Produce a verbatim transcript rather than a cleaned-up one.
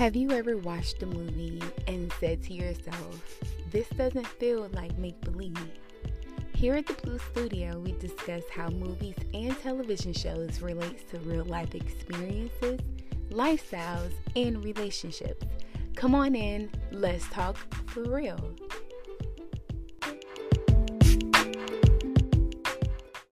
Have you ever watched a movie and said to yourself, this doesn't feel like make-believe? Here at the Blu Studio, we discuss how movies and television shows relate to real-life experiences, lifestyles, and relationships. Come on in, let's talk for real.